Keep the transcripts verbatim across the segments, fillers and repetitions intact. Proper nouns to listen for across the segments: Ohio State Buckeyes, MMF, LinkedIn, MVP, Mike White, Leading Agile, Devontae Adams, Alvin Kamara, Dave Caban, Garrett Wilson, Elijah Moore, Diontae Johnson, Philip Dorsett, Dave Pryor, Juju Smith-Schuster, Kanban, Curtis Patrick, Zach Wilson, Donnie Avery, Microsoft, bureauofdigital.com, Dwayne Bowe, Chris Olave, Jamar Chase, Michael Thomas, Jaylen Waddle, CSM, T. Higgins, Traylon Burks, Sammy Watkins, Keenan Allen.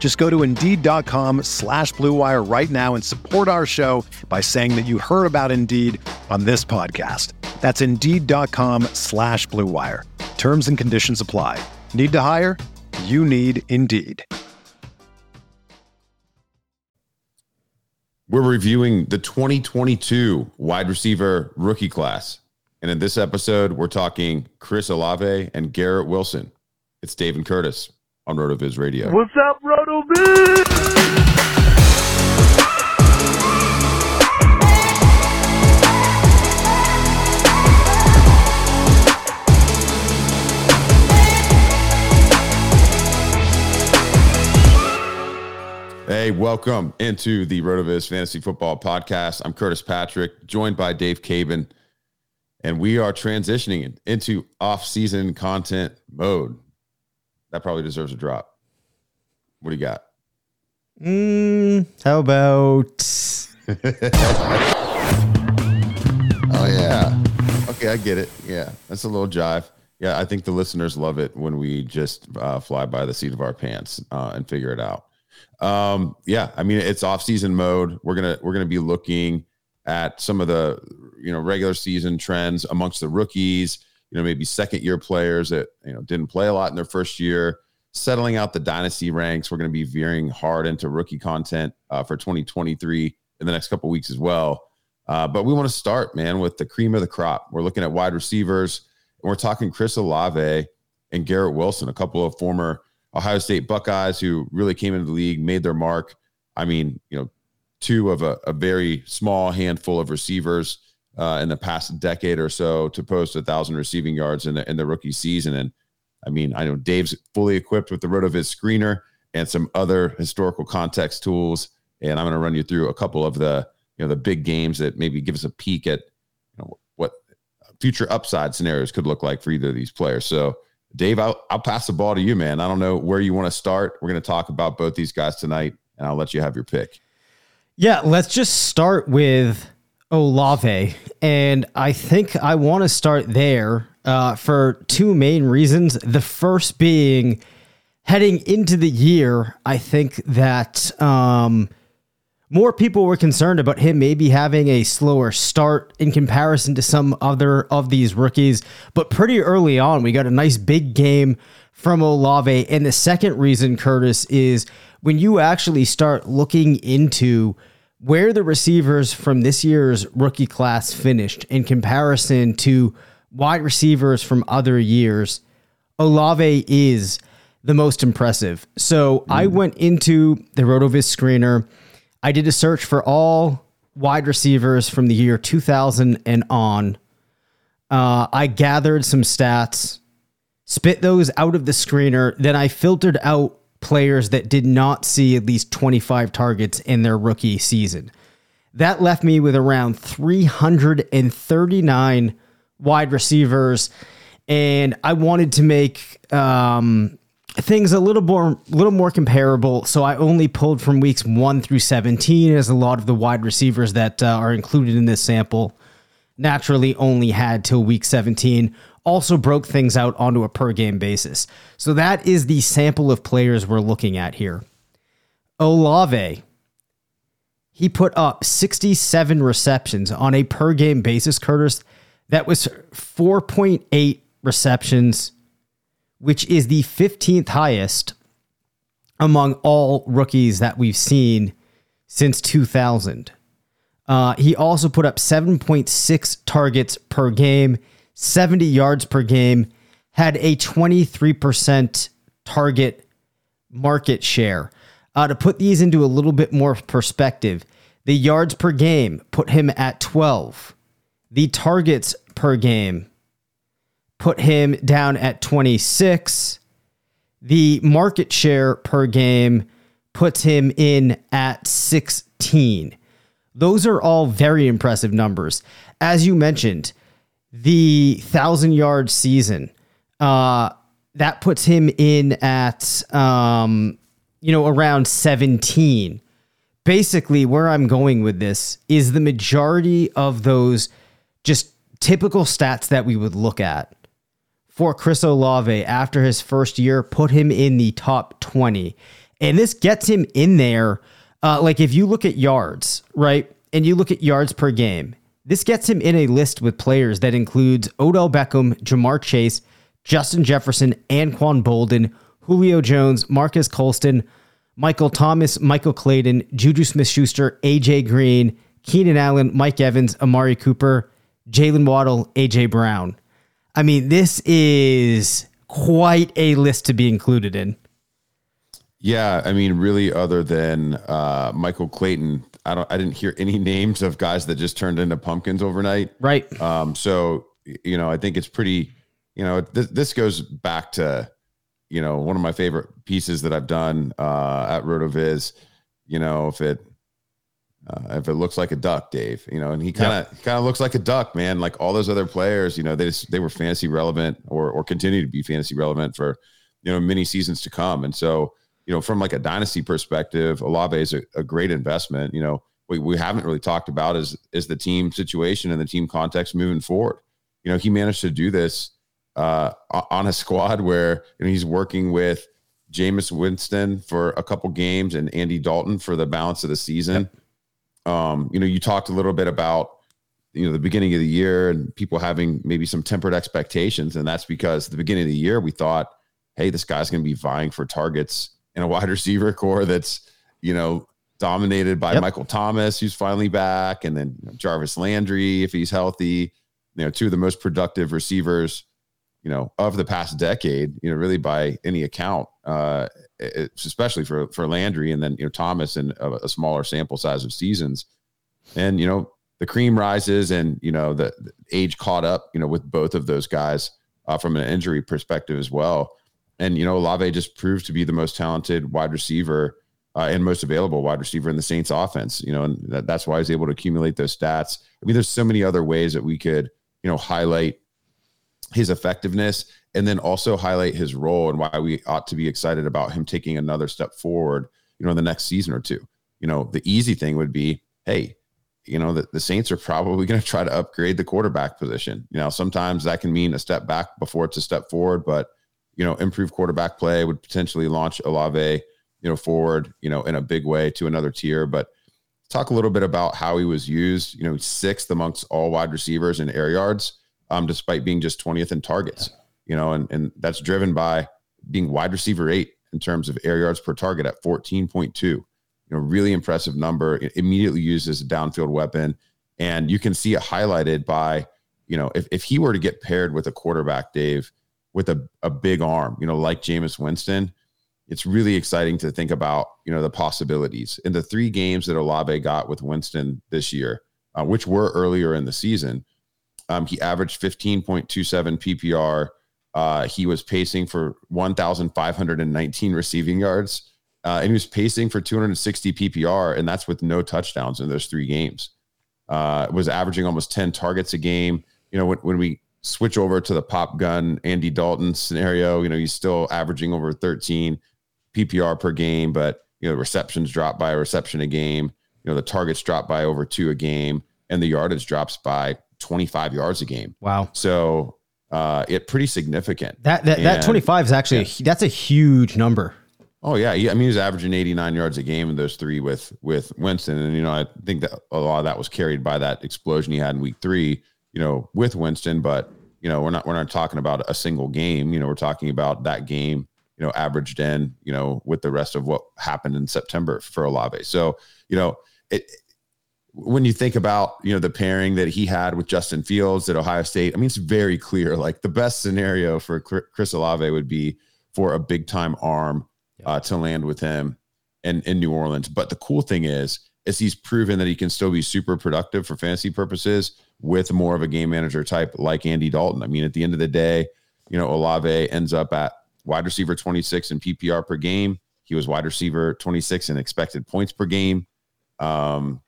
Just go to Indeed.com slash Blue Wire right now and support our show by saying that you heard about Indeed on this podcast. That's Indeed.com slash Blue Wire. Terms and conditions apply. Need to hire? You need Indeed. We're reviewing the twenty twenty-two wide receiver rookie class. And in this episode, we're talking Chris Olave and Garrett Wilson. It's Dave and Curtis on RotoViz Radio. What's up, RotoViz? Hey, welcome into the RotoViz Fantasy Football Podcast. I'm Curtis Patrick, joined by Dave Caban, and we are transitioning into off-season content mode. That probably deserves a drop. What do you got? Mm, how about... oh, yeah. Okay, I get it. Yeah, that's a little jive. Yeah, I think the listeners love it when we just uh, fly by the seat of our pants uh, and figure it out. Um, yeah, I mean, it's off season mode. We're going to, we're going to be looking at some of the, you know, regular season trends amongst the rookies, you know, maybe second year players that, you know, didn't play a lot in their first year, settling out the dynasty ranks. We're going to be veering hard into rookie content, uh, for twenty twenty-three in the next couple of weeks as well. Uh, but we want to start, man, with the cream of the crop. We're looking at wide receivers, and we're talking Chris Olave and Garrett Wilson, a couple of former Ohio State Buckeyes who really came into the league, made their mark. I mean, you know, two of a, a very small handful of receivers uh, in the past decade or so to post a thousand receiving yards in the in the rookie season. And I mean, I know Dave's fully equipped with the RotoViz screener and some other historical context tools, and I'm going to run you through a couple of the you know the big games that maybe give us a peek at you know what future upside scenarios could look like for either of these players. So. Dave, I'll, I'll pass the ball to you, man. I don't know where you want to start. We're going to talk about both these guys tonight, and I'll let you have your pick. Yeah, let's just start with Olave. And I think I want to start there uh, for two main reasons. The first being heading into the year, I think that um, more people were concerned about him maybe having a slower start in comparison to some other of these rookies. But pretty early on, we got a nice big game from Olave. And the second reason, Curtis, is when you actually start looking into where the receivers from this year's rookie class finished in comparison to wide receivers from other years, Olave is the most impressive. So mm-hmm. I went into the RotoViz screener. I did a search for all wide receivers from the year two thousand and on. Uh, I gathered some stats, spit those out of the screener. Then I filtered out players that did not see at least twenty-five targets in their rookie season. That left me with around three hundred thirty-nine wide receivers. And I wanted to make, um, things a little more, little more comparable. So I only pulled from weeks one through seventeen, as a lot of the wide receivers that uh, are included in this sample naturally only had till week seventeen. Also broke things out onto a per game basis. So that is the sample of players we're looking at here. Olave, he put up sixty-seven receptions on a per game basis, Curtis. That was four point eight receptions, which is the fifteenth highest among all rookies that we've seen since two thousand. Uh, he also put up seven point six targets per game. seventy yards per game, had a twenty-three percent target market share. Uh, to put these into a little bit more perspective, the yards per game put him at twelve. The targets per game put him down at twenty-six. The market share per game puts him in at sixteen. Those are all very impressive numbers. As you mentioned, the thousand-yard season, uh, that puts him in at, um, you know, around seventeen. Basically, where I'm going with this is the majority of those just typical stats that we would look at for Chris Olave after his first year put him in the top twenty. And this gets him in there. Uh, like if you look at yards, right, and you look at yards per game, this gets him in a list with players that includes Odell Beckham, Jamar Chase, Justin Jefferson, Anquan Bolden, Julio Jones, Marcus Colston, Michael Thomas, Michael Clayton, Juju Smith-Schuster, A J. Green, Keenan Allen, Mike Evans, Amari Cooper, Jaylen Waddle, A J. Brown. I mean, this is quite a list to be included in. Yeah, I mean, really, other than uh, Michael Clayton, I don't, I didn't hear any names of guys that just turned into pumpkins overnight. Right. Um, so, you know, I think it's pretty, you know, th- this goes back to, you know, one of my favorite pieces that I've done uh, at RotoViz. You know, if it uh, if it looks like a duck, Dave, you know, and he kind of kind of looks like a duck, man. Like all those other players, you know, they just, they were fantasy relevant or or continue to be fantasy relevant for, you know, many seasons to come, and so. You know, from like a dynasty perspective, Olave is a, a great investment. You know, we, we haven't really talked about is is the team situation and the team context moving forward. You know, he managed to do this uh, on a squad where you know, he's working with Jameis Winston for a couple games and Andy Dalton for the balance of the season. Yep. Um, you know, you talked a little bit about, you know, the beginning of the year and people having maybe some tempered expectations. And that's because at the beginning of the year, we thought, hey, this guy's going to be vying for targets in a wide receiver core that's, you know, dominated by yep. Michael Thomas, who's finally back, and then you know, Jarvis Landry, if he's healthy, you know, two of the most productive receivers, you know, of the past decade, you know, really by any account, uh, especially for, for Landry, and then, you know, Thomas in a, a smaller sample size of seasons. And, you know, the cream rises and, you know, the, the age caught up, you know, with both of those guys uh, from an injury perspective as well. And, you know, Olave just proved to be the most talented wide receiver uh, and most available wide receiver in the Saints offense, you know, and that, that's why he's able to accumulate those stats. I mean, there's so many other ways that we could, you know, highlight his effectiveness and then also highlight his role and why we ought to be excited about him taking another step forward, you know, in the next season or two. You know, the easy thing would be, hey, you know, the, the Saints are probably going to try to upgrade the quarterback position. You know, sometimes that can mean a step back before it's a step forward, but you know, improved quarterback play would potentially launch Olave, you know, forward, you know, in a big way to another tier. But talk a little bit about how he was used. You know, sixth amongst all wide receivers in air yards, um, despite being just twentieth in targets, you know, and, and that's driven by being wide receiver eight in terms of air yards per target at fourteen point two, you know, really impressive number, immediately used as a downfield weapon. And you can see it highlighted by, you know, if, if he were to get paired with a quarterback, Dave, with a, a big arm, you know, like Jameis Winston, it's really exciting to think about, you know, the possibilities. In the three games that Olave got with Winston this year, uh, which were earlier in the season, um, he averaged fifteen point two seven P P R. Uh, he was pacing for one thousand five hundred nineteen receiving yards, uh, and he was pacing for two hundred sixty P P R, and that's with no touchdowns in those three games. Uh, was averaging almost ten targets a game. You know, when, when we switch over to the pop gun Andy Dalton scenario, you know, he's still averaging over thirteen P P R per game, but, you know, receptions dropped by a reception a game, you know, the targets dropped by over two a game, and the yardage drops by twenty-five yards a game. Wow. So uh, it pretty significant. That that, and, that twenty-five is actually, yeah. that's a huge number. Oh yeah. yeah. I mean, he's averaging eighty-nine yards a game in those three with, with Winston. And, you know, I think that a lot of that was carried by that explosion he had in week three, you know, with Winston, but you know, we're not, we're not talking about a single game, you know, we're talking about that game, you know, averaged in, you know, with the rest of what happened in September for Olave. So, you know, it, when you think about, you know, the pairing that he had with Justin Fields at Ohio State, I mean, it's very clear, like the best scenario for Chris Olave would be for a big time arm uh, to land with him and in New Orleans. But the cool thing is, is he's proven that he can still be super productive for fantasy purposes with more of a game manager type like Andy Dalton. I mean, at the end of the day, you know, Olave ends up at wide receiver twenty-six in P P R per game. He was wide receiver twenty-six in expected points per game. Um,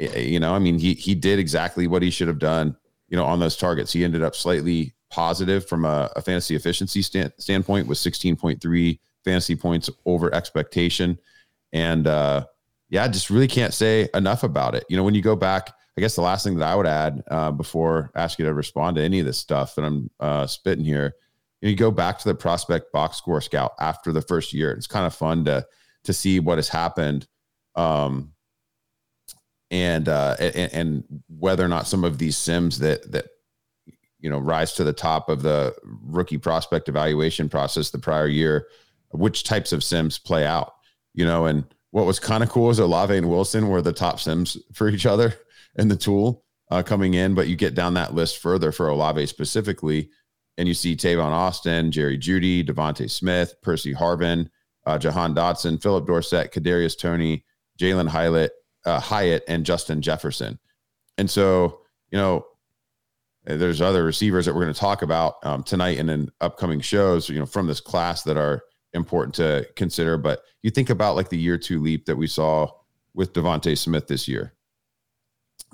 You know, I mean, he he did exactly what he should have done, you know, on those targets. He ended up slightly positive from a, a fantasy efficiency stand, standpoint with sixteen point three fantasy points over expectation. And, uh, yeah, I just really can't say enough about it. You know, when you go back, I guess the last thing that I would add uh, before I ask you to respond to any of this stuff that I'm uh, spitting here, you go back to the prospect box score scout after the first year. It's kind of fun to to see what has happened. Um And, uh, and and whether or not some of these sims that, that you know, rise to the top of the rookie prospect evaluation process the prior year, which types of sims play out, you know. And what was kind of cool is Olave and Wilson were the top sims for each other in the tool uh, coming in. But you get down that list further for Olave specifically, and you see Tavon Austin, Jerry Jeudy, DeVonta Smith, Percy Harvin, uh, Jahan Dotson, Philip Dorsett, Kadarius Toney, Jalen Hyatt, Uh, Hyatt and Justin Jefferson. And so, you know, there's other receivers that we're going to talk about um, tonight and in upcoming shows, you know, from this class that are important to consider. But you think about like the year two leap that we saw with DeVonta Smith this year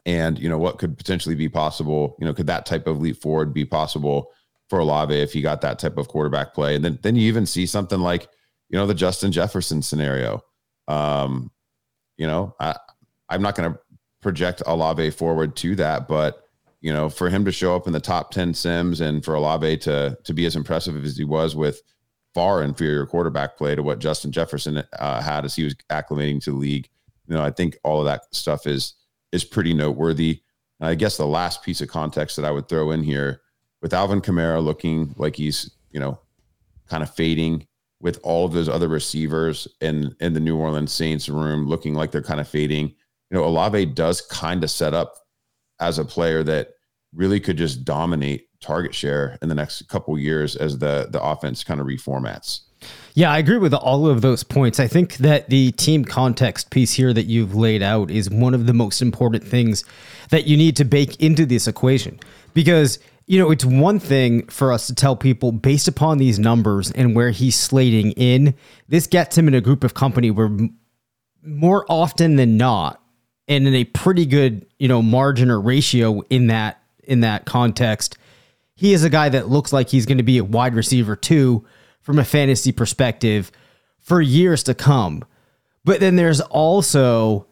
and, you know, what could potentially be possible, you know, could that type of leap forward be possible for Olave if he got that type of quarterback play? And then, then you even see something like, you know, the Justin Jefferson scenario. Um, you know, I, I'm not going to project Olave forward to that, but, you know, for him to show up in the top ten sims and for Olave to to be as impressive as he was with far inferior quarterback play to what Justin Jefferson uh, had as he was acclimating to the league, you know, I think all of that stuff is is pretty noteworthy. And I guess the last piece of context that I would throw in here, with Alvin Kamara looking like he's, you know, kind of fading, with all of those other receivers and in the New Orleans Saints room looking like they're kind of fading, you know, Olave does kind of set up as a player that really could just dominate target share in the next couple of years as the, the offense kind of reformats. Yeah, I agree with all of those points. I think that the team context piece here that you've laid out is one of the most important things that you need to bake into this equation, because, you know, it's one thing for us to tell people based upon these numbers and where he's slating in, this gets him in a group of company where more often than not, and in a pretty good, you know, margin or ratio in that, in that context, he is a guy that looks like he's going to be a wide receiver too, from a fantasy perspective for years to come. But then there's also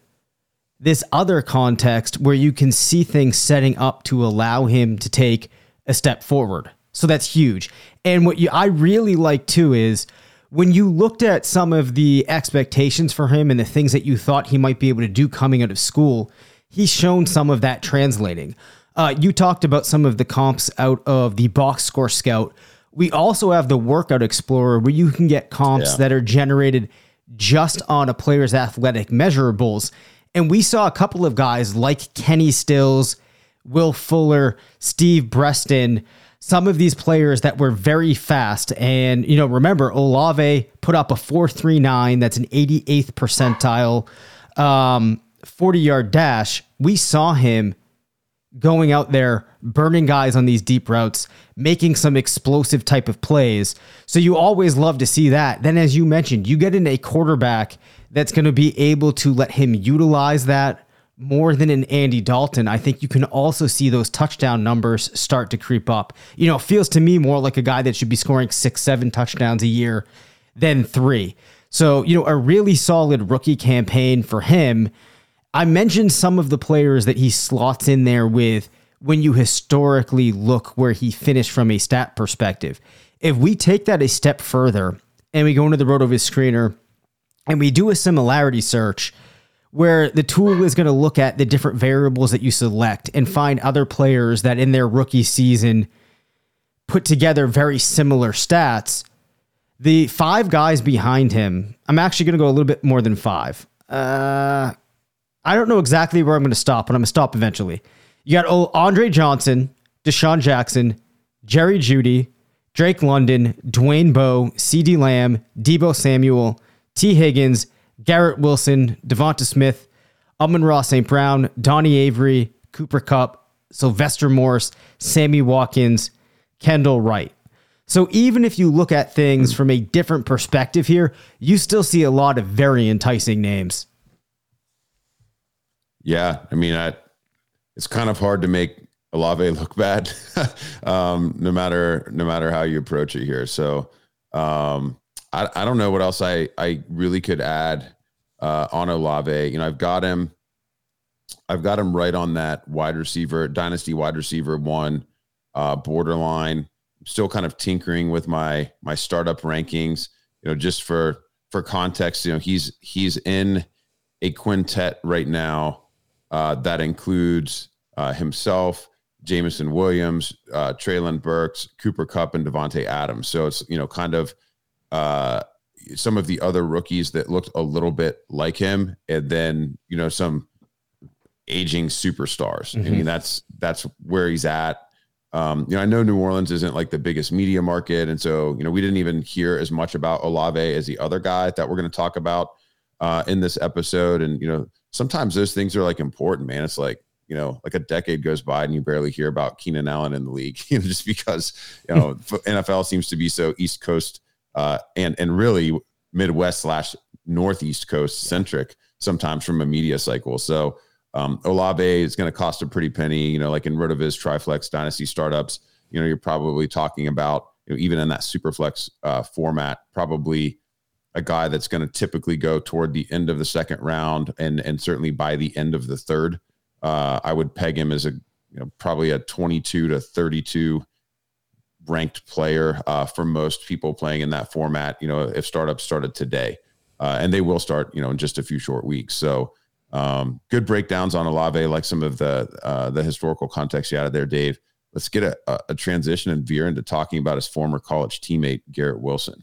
this other context where you can see things setting up to allow him to take a step forward. So that's huge. And what you, I really like too is when you looked at some of the expectations for him and the things that you thought he might be able to do coming out of school, he's shown some of that translating. Uh, you talked about some of the comps out of the box score scout. We also have the workout explorer where you can get comps yeah. that are generated just on a player's athletic measurables. And we saw a couple of guys like Kenny Stills, Will Fuller, Steve Breston, some of these players that were very fast. And, you know, remember, Olave put up a four three nine. That's an eighty-eighth percentile, um, forty-yard dash. We saw him going out there, burning guys on these deep routes, making some explosive type of plays. So you always love to see that. Then, as you mentioned, you get in a quarterback that's going to be able to let him utilize that more than an Andy Dalton. I think you can also see those touchdown numbers start to creep up. You know, it feels to me more like a guy that should be scoring six, seven touchdowns a year than three. So, you know, a really solid rookie campaign for him. I mentioned some of the players that he slots in there with when you historically look where he finished from a stat perspective. If we take that a step further and we go into the RotoViz screener and we do a similarity search, where the tool is going to look at the different variables that you select and find other players that in their rookie season put together very similar stats. The five guys behind him, I'm actually going to go a little bit more than five. Uh, I don't know exactly where I'm going to stop, but I'm going to stop eventually. You got Andre Johnson, Deshaun Jackson, Jerry Jeudy, Drake London, Dwayne Bowe, CeeDee Lamb, Deebo Samuel, T. Higgins, Garrett Wilson, DeVonta Smith, Amon-Ra Saint Brown, Donnie Avery, Cooper Kupp, Sylvester Morse, Sammy Watkins, Kendall Wright. So even if you look at things from a different perspective here, you still see a lot of very enticing names. Yeah, I mean, I, it's kind of hard to make Olave look bad, um, no matter no matter how you approach it here. So um, I, I don't know what else I, I really could add uh, on Olave. You know, I've got him, I've got him right on that wide receiver, dynasty wide receiver one, uh, borderline. Still kind of tinkering with my my startup rankings, you know, just for for context. You know, he's he's in a quintet right now uh that includes uh himself, Jameson Williams, uh Traylon Burks, Cooper Kupp, and Devontae Adams. So it's, you know, kind of uh some of the other rookies that looked a little bit like him, and then, you know, some aging superstars. Mm-hmm. I mean, that's that's where he's at. Um, you know, I know New Orleans isn't like the biggest media market, and so, you know, we didn't even hear as much about Olave as the other guy that we're going to talk about uh, in this episode. And, you know, sometimes those things are like important, man. It's like, you know, like a decade goes by and you barely hear about Keenan Allen in the league, you know, just because, you know, N F L seems to be so East Coast uh, and and really Midwest slash Northeast Coast centric sometimes from a media cycle. So. Um, Olave is going to cost a pretty penny, you know, like in RotoViz, Triflex, Dynasty Startups. You know, you're probably talking about, you know, even in that Superflex uh, format, probably a guy that's going to typically go toward the end of the second round, and and certainly by the end of the third. Uh, I would peg him as a, you know, probably a twenty-two to thirty-two ranked player uh, for most people playing in that format, you know, if startups started today. Uh, and they will start, you know, in just a few short weeks. So, Um, good breakdowns on Olave, like some of the uh, the historical context you had there, Dave. Let's get a, a transition and veer into talking about his former college teammate, Garrett Wilson.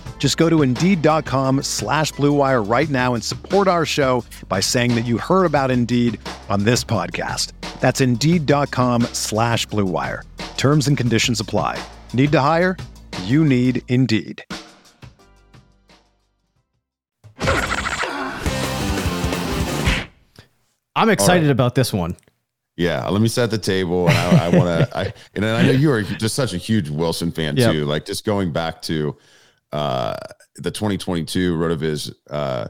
Just go to Indeed.com slash Blue Wire right now and support our show by saying that you heard about Indeed on this podcast. That's Indeed.com slash Blue Wire. Terms and conditions apply. Need to hire? You need Indeed. I'm excited right. about this one. Yeah, let me set the table. And I, I want to, I, and I know you are just such a huge Wilson fan yep. too. Like, just going back to uh, the twenty twenty-two RotoViz uh,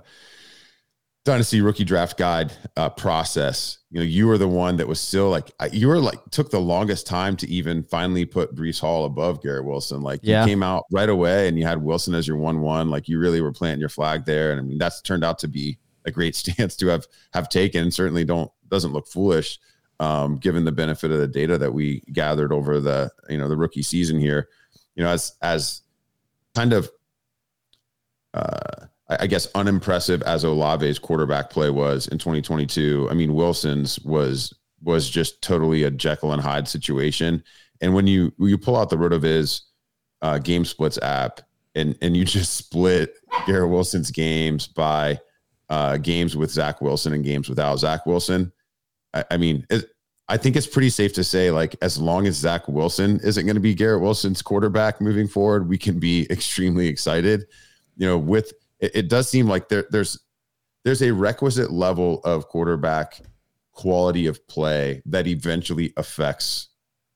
Dynasty Rookie Draft Guide uh, process. You know, you were the one that was still like, you were like, took the longest time to even finally put Breece Hall above Garrett Wilson. Like, yeah. you came out right away and you had Wilson as your one one. Like, you really were planting your flag there. And I mean, that's turned out to be a great stance to have have taken. Certainly don't doesn't look foolish, um, given the benefit of the data that we gathered over the, you know, the rookie season here. You know, as as kind of uh, I guess unimpressive as Olave's quarterback play was in twenty twenty-two. I mean, Wilson's was was just totally a Jekyll and Hyde situation. And when you when you pull out the RotoViz uh, Game Splits app and and you just split Garrett Wilson's games by Uh, games with Zach Wilson and games without Zach Wilson. I, I mean, it, I think it's pretty safe to say, like, as long as Zach Wilson isn't going to be Garrett Wilson's quarterback moving forward, we can be extremely excited. You know, with it, it does seem like there, there's there's a requisite level of quarterback quality of play that eventually affects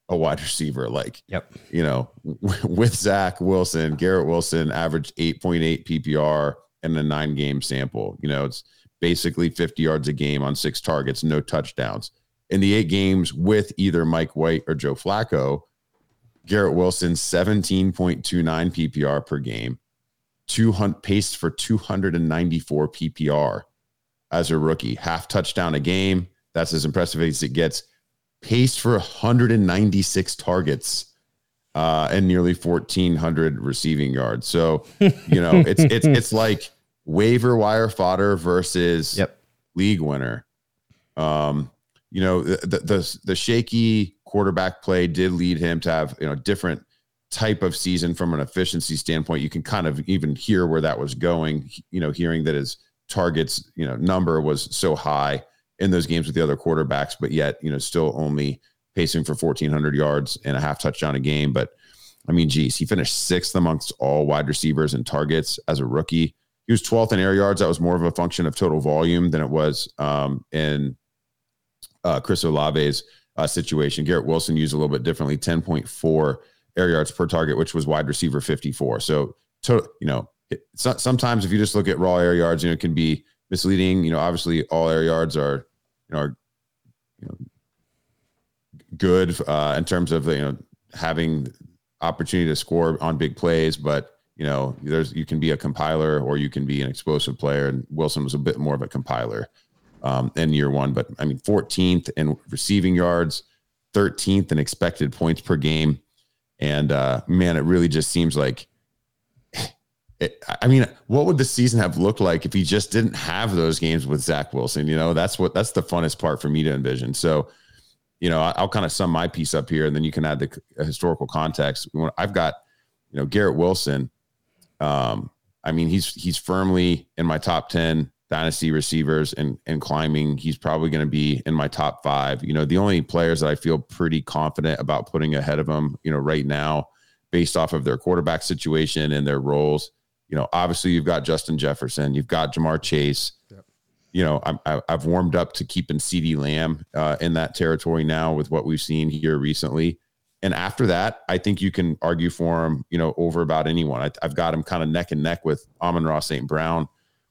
a wide receiver. Like, yep. you know, with Zach Wilson, Garrett Wilson averaged eight point eight P P R in a nine game sample. You know, it's basically fifty yards a game on six targets, no touchdowns. In the eight games with either Mike White or Joe Flacco, Garrett Wilson, seventeen point two nine P P R per game, two hundred paced for two hundred ninety-four P P R as a rookie, half touchdown a game. That's as impressive as it gets. Paced for one hundred ninety-six targets uh, and nearly fourteen hundred receiving yards. So, you know, it's it's it's like waiver wire fodder versus yep. league winner. Um, you know, the, the the the shaky quarterback play did lead him to have, you know, different type of season from an efficiency standpoint. You can kind of even hear where that was going, you know, hearing that his targets, you know, number was so high in those games with the other quarterbacks, but yet, you know, still only pacing for fourteen hundred yards and a half touchdown a game. But I mean, geez, he finished sixth amongst all wide receivers in targets as a rookie. He was twelfth in air yards. That was more of a function of total volume than it was um, in uh, Chris Olave's uh, situation. Garrett Wilson used a little bit differently, ten point four air yards per target, which was wide receiver fifty-four. So, to, you know, it's not, sometimes if you just look at raw air yards, you know, it can be misleading. You know, obviously all air yards are, you know, are, you know, good uh, in terms of, you know, having opportunity to score on big plays, but, you know, there's, you can be a compiler or you can be an explosive player. And Wilson was a bit more of a compiler um, in year one, but I mean, fourteenth in receiving yards, thirteenth in expected points per game. And uh, man, it really just seems like, It, I mean, what would the season have looked like if he just didn't have those games with Zach Wilson? You know, that's what that's the funnest part for me to envision. So, you know, I, I'll kind of sum my piece up here, and then you can add the uh, historical context. I've got, you know, Garrett Wilson. Um, I mean, he's he's firmly in my top ten dynasty receivers and and climbing. He's probably going to be in my top five. You know, the only players that I feel pretty confident about putting ahead of him, you know, right now, based off of their quarterback situation and their roles. You know, obviously you've got Justin Jefferson, you've got Jamar Chase. Yep. You know, I'm, I've warmed up to keeping CeeDee Lamb uh, in that territory now with what we've seen here recently. And after that, I think you can argue for him, you know, over about anyone. I, I've got him kind of neck and neck with Amon-Ra Saint Brown,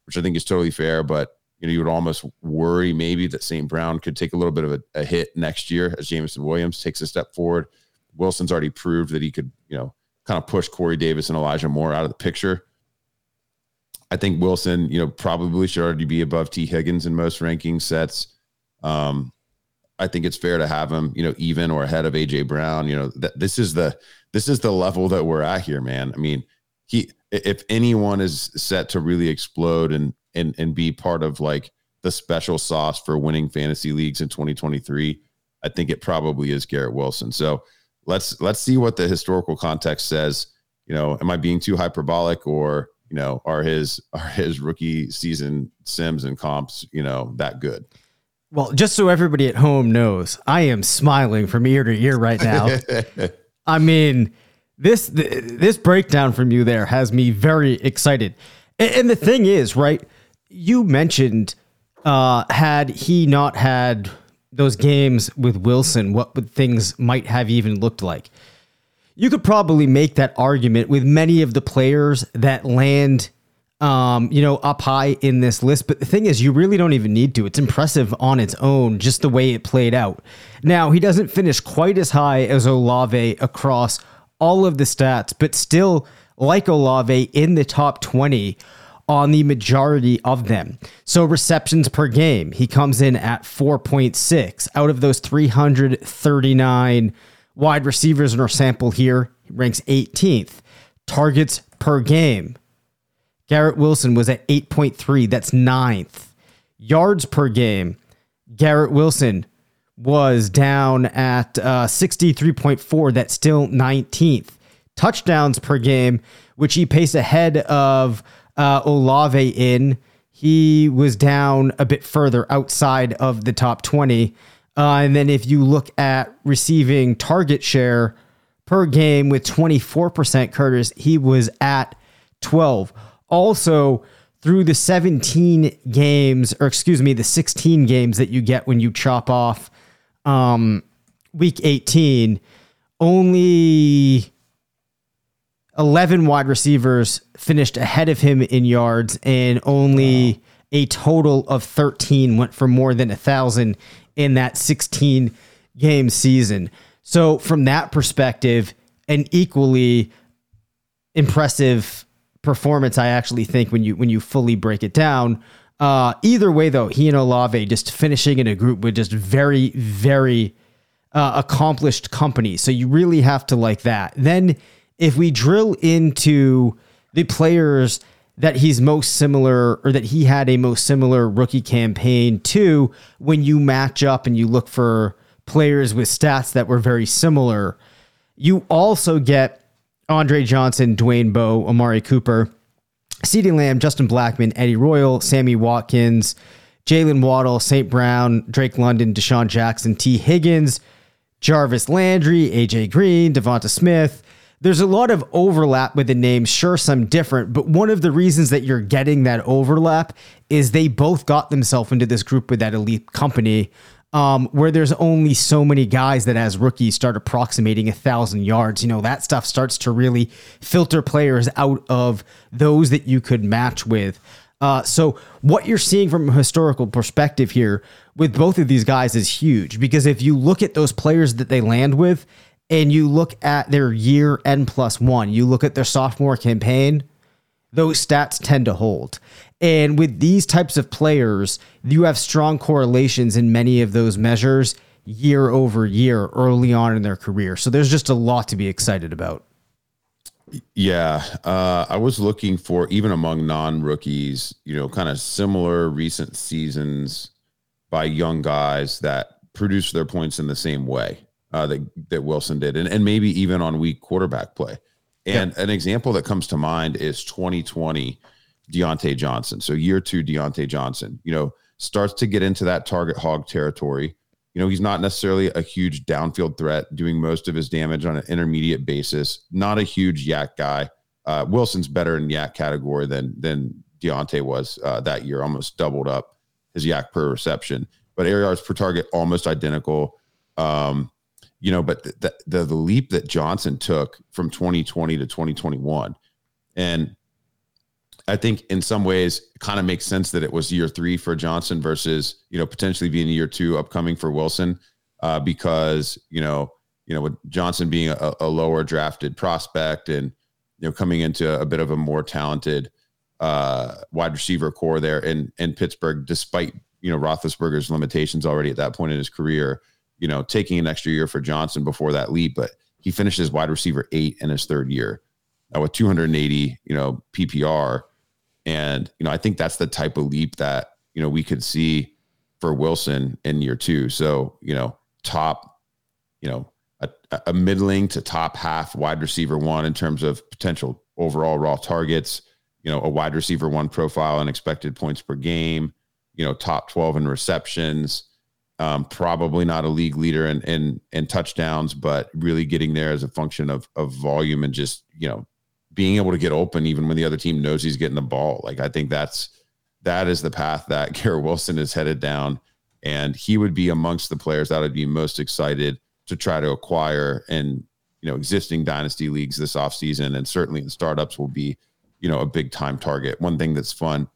which I think is totally fair. But, you know, you would almost worry maybe that Saint Brown could take a little bit of a, a hit next year as Jameson Williams takes a step forward. Wilson's already proved that he could, you know, kind of push Corey Davis and Elijah Moore out of the picture. I think Wilson, you know, probably should already be above T. Higgins in most ranking sets. Um, I think it's fair to have him, you know, even or ahead of A J. Brown. You know, th- this is the this is the level that we're at here, man. I mean, he if anyone is set to really explode and and and be part of like the special sauce for winning fantasy leagues in twenty twenty-three, I think it probably is Garrett Wilson. So let's let's see what the historical context says. You know, am I being too hyperbolic, or you know, are his are his rookie season sims and comps, you know, that good? Well, just so everybody at home knows, I am smiling from ear to ear right now. I mean, this this breakdown from you there has me very excited. And, and the thing is, right, you mentioned uh, had he not had those games with Wilson, what would things might have even looked like? You could probably make that argument with many of the players that land, um, you know, up high in this list. But the thing is, you really don't even need to. It's impressive on its own, just the way it played out. Now, he doesn't finish quite as high as Olave across all of the stats, but still, like Olave, in the top twenty on the majority of them. So receptions per game, he comes in at four point six out of those three hundred thirty-nine wide receivers in our sample here, ranks eighteenth. Targets per game, Garrett Wilson was at eight point three. That's ninth. Yards per game, Garrett Wilson was down at uh, sixty-three point four. That's still nineteenth. Touchdowns per game, which he paced ahead of uh, Olave in. He was down a bit further outside of the top twenty. Uh, and then if you look at receiving target share per game with twenty-four percent, Curtis, he was at twelve. Also, through the seventeen games, or excuse me, the sixteen games that you get when you chop off um, week eighteen, only eleven wide receivers finished ahead of him in yards, and only a total of thirteen went for more than one thousand in that sixteen-game season. So from that perspective, an equally impressive performance, I actually think, when you when you fully break it down. Uh, either way, though, he and Olave just finishing in a group with just very, very uh, accomplished company. So you really have to like that. Then if we drill into the players that he's most similar, or that he had a most similar rookie campaign to, when you match up and you look for players with stats that were very similar, you also get Andre Johnson, Dwayne Bowe, Amari Cooper, CeeDee Lamb, Justin Blackmon, Eddie Royal, Sammy Watkins, Jalen Waddle, Saint Brown, Drake London, Deshaun Jackson, T. Higgins, Jarvis Landry, A J. Green, DeVonta Smith. There's a lot of overlap with the names. Sure, some different, but one of the reasons that you're getting that overlap is they both got themselves into this group with that elite company, um, where there's only so many guys that as rookies start approximating a thousand yards. You know, that stuff starts to really filter players out of those that you could match with. Uh, so what you're seeing from a historical perspective here with both of these guys is huge, because if you look at those players that they land with, and you look at their year N plus one, you look at their sophomore campaign, those stats tend to hold. And with these types of players, you have strong correlations in many of those measures year over year early on in their career. So there's just a lot to be excited about. Yeah. Uh, I was looking for, even among non-rookies, you know, kind of similar recent seasons by young guys that produce their points in the same way. Uh, that, that Wilson did, and, and maybe even on weak quarterback play. And yeah. An example that comes to mind is twenty twenty Diontae Johnson. So year two Diontae Johnson, you know, starts to get into that target hog territory. You know, he's not necessarily a huge downfield threat, doing most of his damage on an intermediate basis. Not a huge yak guy. Uh, Wilson's better in yak category than, than Diontae was uh, that year, almost doubled up his yak per reception. But air yards per target, almost identical. Um, You know, but the, the the leap that Johnson took from twenty twenty to twenty twenty-one, and I think in some ways it kind of makes sense that it was year three for Johnson versus, you know, potentially being year two upcoming for Wilson, uh, because you know you know with Johnson being a, a lower drafted prospect and you know coming into a bit of a more talented uh, wide receiver core there in in Pittsburgh, despite you know Roethlisberger's limitations already at that point in his career. You know, taking an extra year for Johnson before that leap, but he finishes wide receiver eight in his third year uh, with two hundred eighty, you know, P P R. And, you know, I think that's the type of leap that, you know, we could see for Wilson in year two. So, you know, top, you know, a, a middling to top half wide receiver one in terms of potential overall raw targets, you know, a wide receiver one profile and expected points per game, you know, top twelve in receptions. Um, probably not a league leader in, in, in touchdowns, but really getting there as a function of, of volume and just, you know, being able to get open even when the other team knows he's getting the ball. Like, I think that's, that is the path that Garrett Wilson is headed down, and he would be amongst the players that I'd be most excited to try to acquire in, you know, existing dynasty leagues this offseason, and certainly in startups will be, you know, a big time target. One thing that's fun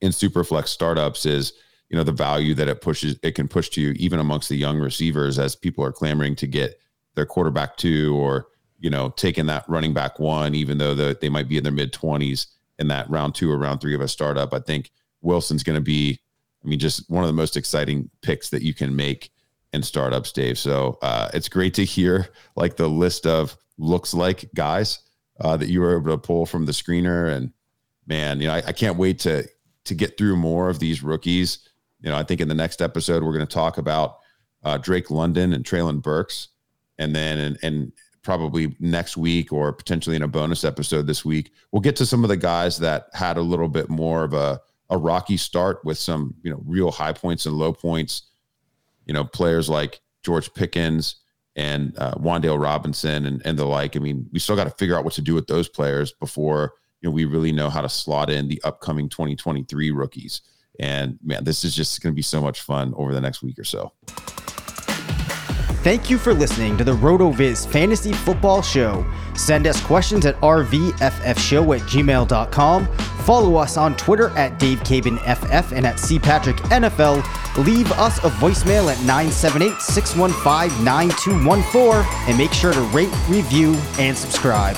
in Superflex startups is, you know, the value that it pushes, it can push to you even amongst the young receivers as people are clamoring to get their quarterback two, or, you know, taking that running back one, even though the, they might be in their mid twenties in that round two or round three of a startup. I think Wilson's going to be, I mean, just one of the most exciting picks that you can make in startups, Dave. So uh, it's great to hear like the list of looks like guys uh, that you were able to pull from the screener. And man, you know, I, I can't wait to, to get through more of these rookies. You know, I think in the next episode, we're going to talk about uh, Drake London and Traylon Burks. And then, and, and probably next week, or potentially in a bonus episode this week, we'll get to some of the guys that had a little bit more of a, a rocky start with some, you know, real high points and low points. You know, players like George Pickens and uh, Wandale Robinson and, and the like. I mean, we still got to figure out what to do with those players before, you know, we really know how to slot in the upcoming twenty twenty-three rookies. And man, this is just going to be so much fun over the next week or so. Thank you for listening to the RotoViz Fantasy Football Show. Send us questions at r v f f show at gmail dot com. Follow us on Twitter at Dave Caban F F and at C Patrick N F L. Leave us a voicemail at nine seven eight, six one five, nine two one four and make sure to rate, review, and subscribe.